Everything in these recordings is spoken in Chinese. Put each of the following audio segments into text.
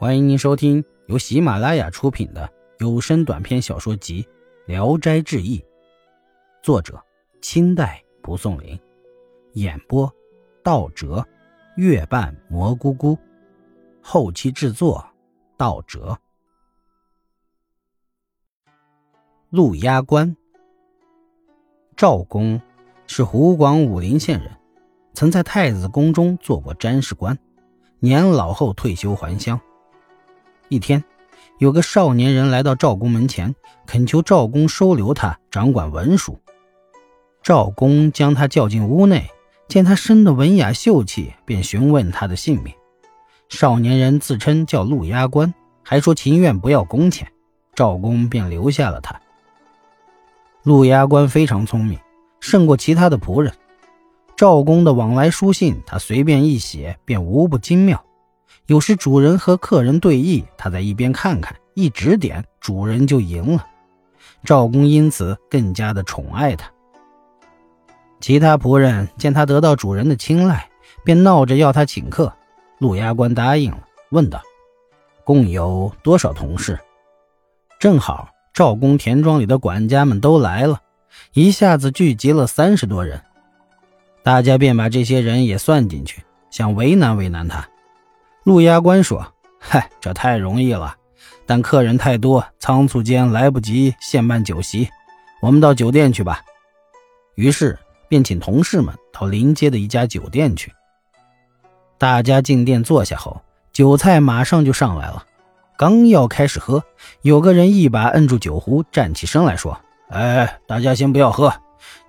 欢迎您收听由喜马拉雅出品的有声短篇小说集《聊斋志异》，作者清代蒲松龄，演播道哲、月半蘑菇菇，后期制作道哲。陆押关。赵公是湖广武陵县人，曾在太子宫中做过詹事官，年老后退休还乡。一天，有个少年人来到赵公门前，恳求赵公收留他，掌管文书。赵公将他叫进屋内，见他生得文雅秀气，便询问他的姓名。少年人自称叫陆押关，还说情愿不要工钱，赵公便留下了他。陆押关非常聪明，胜过其他的仆人。赵公的往来书信，他随便一写便无不精妙。有时主人和客人对弈，他在一边看看，一指点，主人就赢了。赵公因此更加的宠爱他。其他仆人见他得到主人的青睐，便闹着要他请客。陆押关答应了，问道：“共有多少同事？”正好赵公田庄里的管家们都来了，一下子聚集了30多人。大家便把这些人也算进去，想为难为难他。陆押关说：“嗨，这太容易了，但客人太多，仓促间来不及现办酒席，我们到酒店去吧。”于是便请同事们到临街的一家酒店去。大家进店坐下后，酒菜马上就上来了。刚要开始喝，有个人一把摁住酒壶，站起身来说：“哎，大家先不要喝，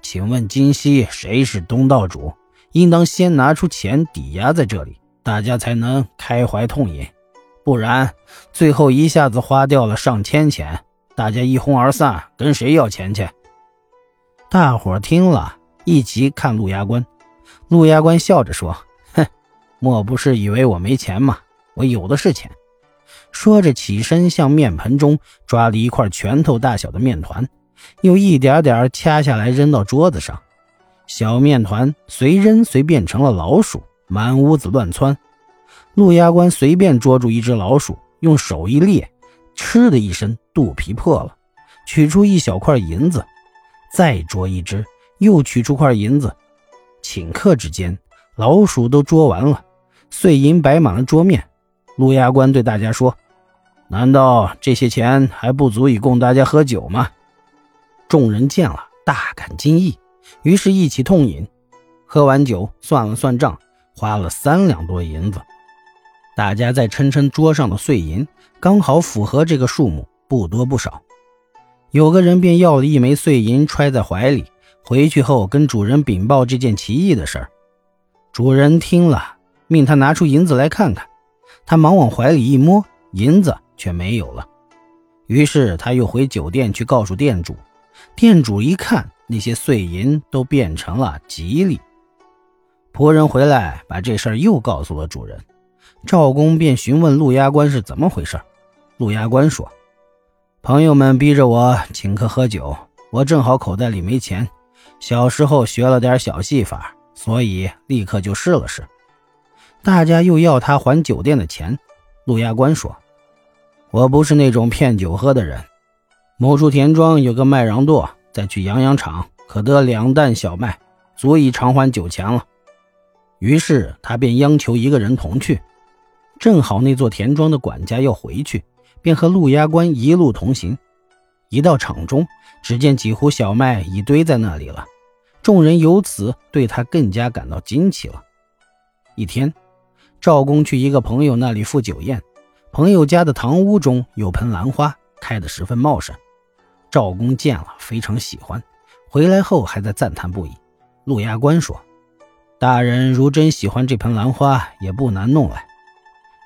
请问今夕谁是东道主？应当先拿出钱抵押在这里，大家才能开怀痛饮，不然最后一下子花掉了上千钱，大家一哄而散，跟谁要钱去？”大伙听了一起看陆押关。陆押关笑着说：“哼，莫不是以为我没钱吗？我有的是钱。”说着起身向面盆中抓了一块拳头大小的面团，又一点点掐下来扔到桌子上。小面团随扔随变成了老鼠，满屋子乱窜。陆押关随便捉住一只老鼠，用手一猎，嗤的一声，肚皮破了，取出一小块银子。再捉一只，又取出块银子。顷刻之间，老鼠都捉完了，碎银摆满了桌面。陆押关对大家说：“难道这些钱还不足以供大家喝酒吗？”众人见了，大感惊异，于是一起痛饮。喝完酒，算了算账，花了3两多银子。大家再称称桌上的碎银，刚好符合这个数目，不多不少。有个人便要了一枚碎银，揣在怀里，回去后跟主人禀报这件奇异的事儿。主人听了，命他拿出银子来看看。他忙往怀里一摸，银子却没有了。于是他又回酒店去告诉店主。店主一看，那些碎银都变成了吉利。仆人回来把这事儿又告诉了主人。赵公便询问陆押关是怎么回事。陆押关说：“朋友们逼着我请客喝酒，我正好口袋里没钱，小时候学了点小戏法，所以立刻就试了试。”大家又要他还酒店的钱。陆押关说：“我不是那种骗酒喝的人，某处田庄有个麦穰垛，再去洋洋场可得2担小麦，足以偿还9钱了。”于是他便央求一个人同去。正好那座田庄的管家要回去，便和陆押关一路同行。一到场中，只见几壶小麦已堆在那里了，众人由此对他更加感到惊奇了。一天，赵公去一个朋友那里赴酒宴，朋友家的堂屋中有盆兰花，开得十分茂盛。赵公见了非常喜欢，回来后还在赞叹不已。陆押关说：“大人如真喜欢这盆兰花，也不难弄来。”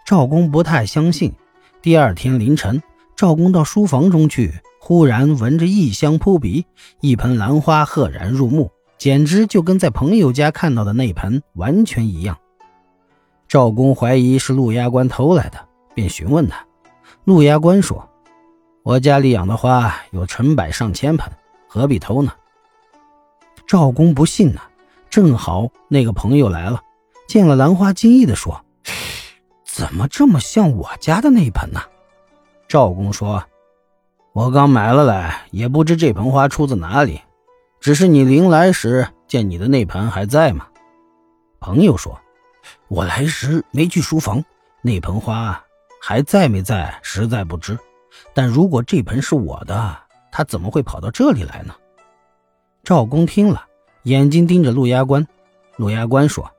赵公不太相信。第二天凌晨，赵公到书房中去，忽然闻着异香扑鼻，一盆兰花赫然入目，简直就跟在朋友家看到的那盆完全一样。赵公怀疑是陆押关偷来的，便询问他。陆押关说：“我家里养的花有成百上千盆，何必偷呢？”赵公不信呢。正好那个朋友来了，见了兰花，惊异地说：“怎么这么像我家的那一盆呢？赵公说，我刚买了来，也不知这盆花出自哪里，只是你临来时见你的那盆还在吗？朋友说，我来时没去书房，那盆花还在没在实在不知，但如果这盆是我的，它怎么会跑到这里来呢？赵公听了，眼睛盯着陆押官。陆押官说，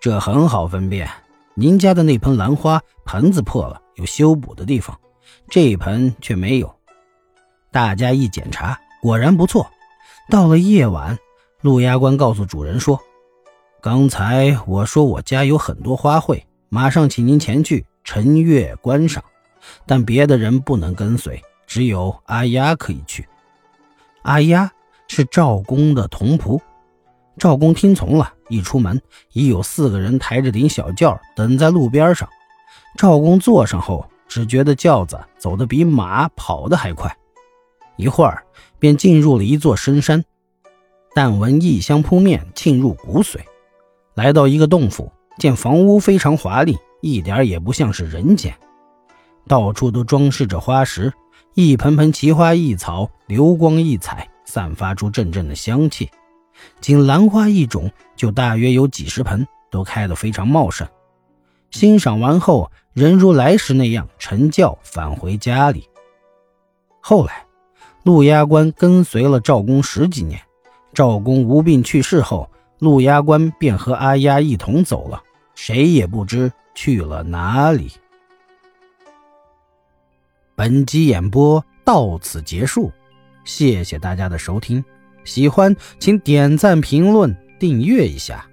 这很好分辨，您家的那盆兰花盆子破了，有修补的地方，这一盆却没有。大家一检查，果然不错。到了夜晚，陆押官告诉主人说，刚才我说我家有很多花卉，马上请您前去晨阅观赏，但别的人不能跟随，只有阿丫可以去。阿丫是赵公的童仆，赵公听从了，一出门已有4个人抬着顶小轿等在路边上。赵公坐上后，只觉得轿子走得比马跑得还快，一会儿便进入了一座深山，但闻异香扑面，沁入骨髓。来到一个洞府，见房屋非常华丽，一点也不像是人间，到处都装饰着花石，一盆盆奇花异草，流光溢彩，散发出阵阵的香气。仅兰花一种就大约有几10盆，都开得非常茂盛。欣赏完后，人如来时那样乘轿返回家里。后来陆押官跟随了赵公10几年，赵公无病去世后，陆押官便和阿丫一同走了，谁也不知去了哪里。本集演播到此结束，谢谢大家的收听，喜欢请点赞评论订阅一下。